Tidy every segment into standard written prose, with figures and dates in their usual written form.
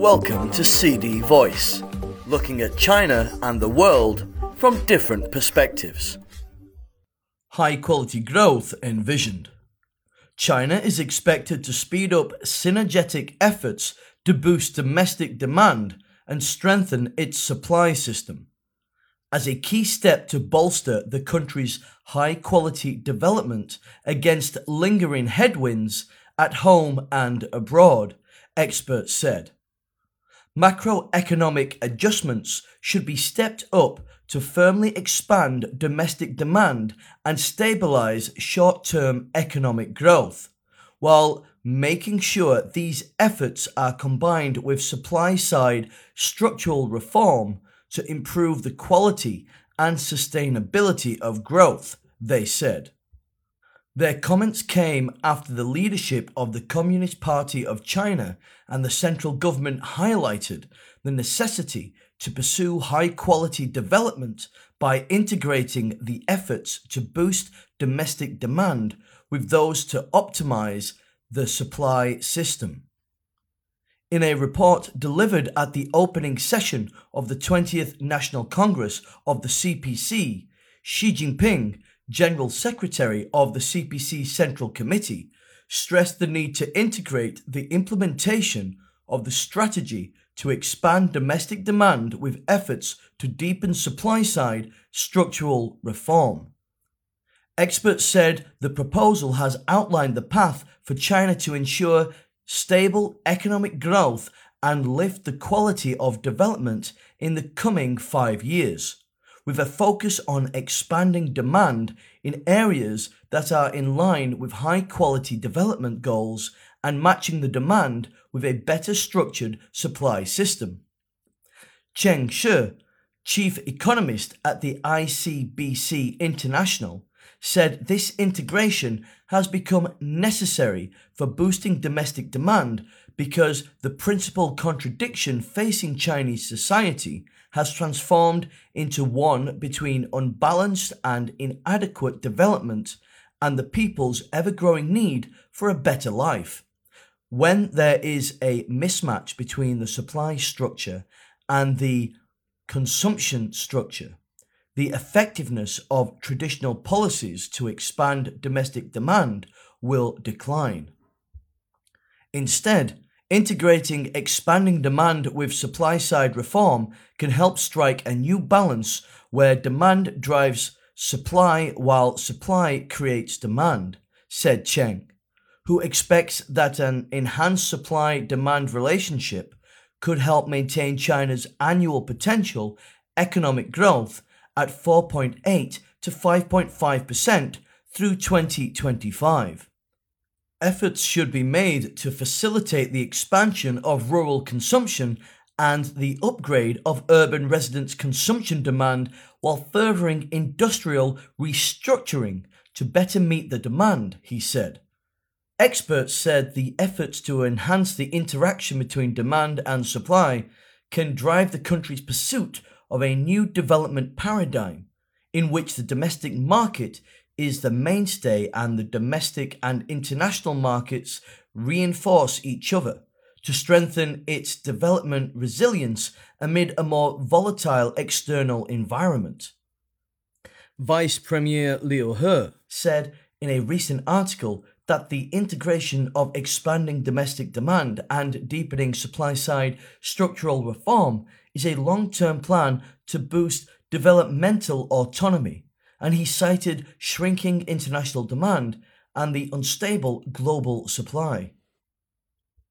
Welcome to CD Voice, looking at China and the world from different perspectives. High quality growth envisioned. China is expected to speed up synergetic efforts to boost domestic demand and strengthen its supply system, as a key step to bolster the country's high-quality development against lingering headwinds at home and abroad, experts said. Macroeconomic adjustments should be stepped up to firmly expand domestic demand and stabilize short-term economic growth, while making sure these efforts are combined with supply-side structural reform to improve the quality and sustainability of growth, they said. Their comments came after the leadership of the Communist Party of China and the central government highlighted the necessity to pursue high-quality development by integrating the efforts to boost domestic demand with those to optimize the supply system. In a report delivered at the opening session of the 20th National Congress of the CPC, Xi Jinping, General Secretary of the CPC Central Committee, stressed the need to integrate the implementation of the strategy to expand domestic demand with efforts to deepen supply-side structural reform. Experts said the proposal has outlined the path for China to ensure stable economic growth and lift the quality of development in the coming 5 years, with a focus on expanding demand in areas that are in line with high-quality development goals and matching the demand with a better structured supply system. Cheng Shi, chief economist at the ICBC International, said this integration has become necessary for boosting domestic demand because the principal contradiction facing Chinese society has transformed into one between unbalanced and inadequate development and the people's ever-growing need for a better life. When there is a mismatch between the supply structure and the consumption structure, the effectiveness of traditional policies to expand domestic demand will decline. Instead, integrating expanding demand with supply-side reform can help strike a new balance where demand drives supply while supply creates demand, said Cheng, who expects that an enhanced supply-demand relationship could help maintain China's annual potential economic growth at 4.8 to 5.5% through 2025. Efforts should be made to facilitate the expansion of rural consumption and the upgrade of urban residents' consumption demand while furthering industrial restructuring to better meet the demand, he said. Experts said the efforts to enhance the interaction between demand and supply can drive the country's pursuit of a new development paradigm in which the domestic market is the mainstay and the domestic and international markets reinforce each other to strengthen its development resilience amid a more volatile external environment. Vice Premier Liu He said in a recent article that the integration of expanding domestic demand and deepening supply-side structural reform is a long-term plan to boost developmental autonomy, and he cited shrinking international demand and the unstable global supply.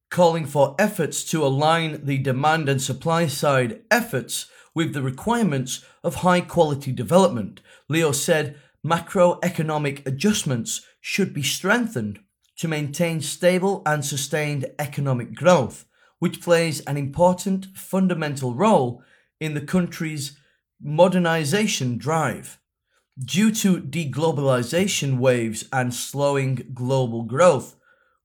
Calling for efforts to align the demand and supply-side efforts with the requirements of high-quality development, Liu said macroeconomic adjustments should be strengthened to maintain stable and sustained economic growth, which plays an important fundamental role in the country's modernization drive. Due to deglobalization waves and slowing global growth,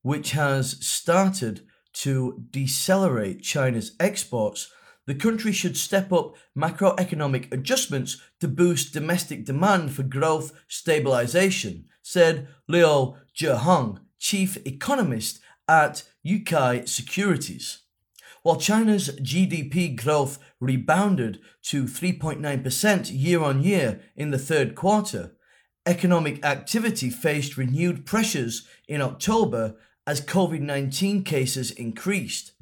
which has started to decelerate China's exports, the country should step up macroeconomic adjustments to boost domestic demand for growth stabilization, said Liu Zhehong, chief economist at Yukai Securities. While China's GDP growth rebounded to 3.9% year-on-year in the third quarter, economic activity faced renewed pressures in October as COVID-19 cases increased.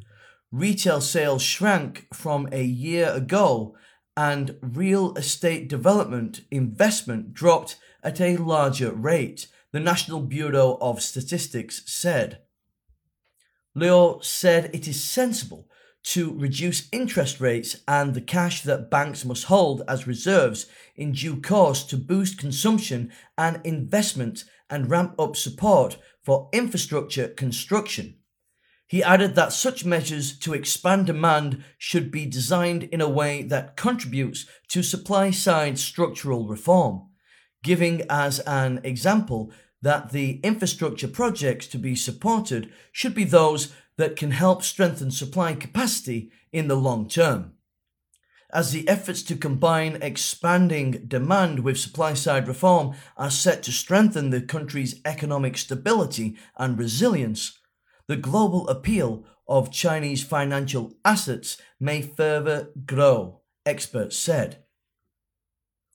Retail sales shrank from a year ago, and real estate development investment dropped at a larger rate, the National Bureau of Statistics said. Liu said it is sensible to reduce interest rates and the cash that banks must hold as reserves in due course to boost consumption and investment and ramp up support for infrastructure construction. He added that such measures to expand demand should be designed in a way that contributes to supply-side structural reform, giving as an example that the infrastructure projects to be supported should be those that can help strengthen supply capacity in the long term. As the efforts to combine expanding demand with supply-side reform are set to strengthen the country's economic stability and resilience, the global appeal of Chinese financial assets may further grow, experts said.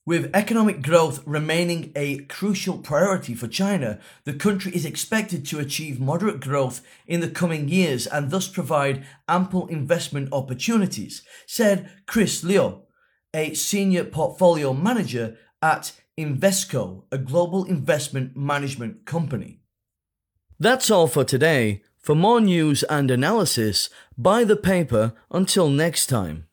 With economic growth remaining a crucial priority for China, the country is expected to achieve moderate growth in the coming years and thus provide ample investment opportunities, said Chris Liu, a senior portfolio manager at Invesco, a global investment management company. That's all for today. For more news and analysis, buy the paper. Until next time.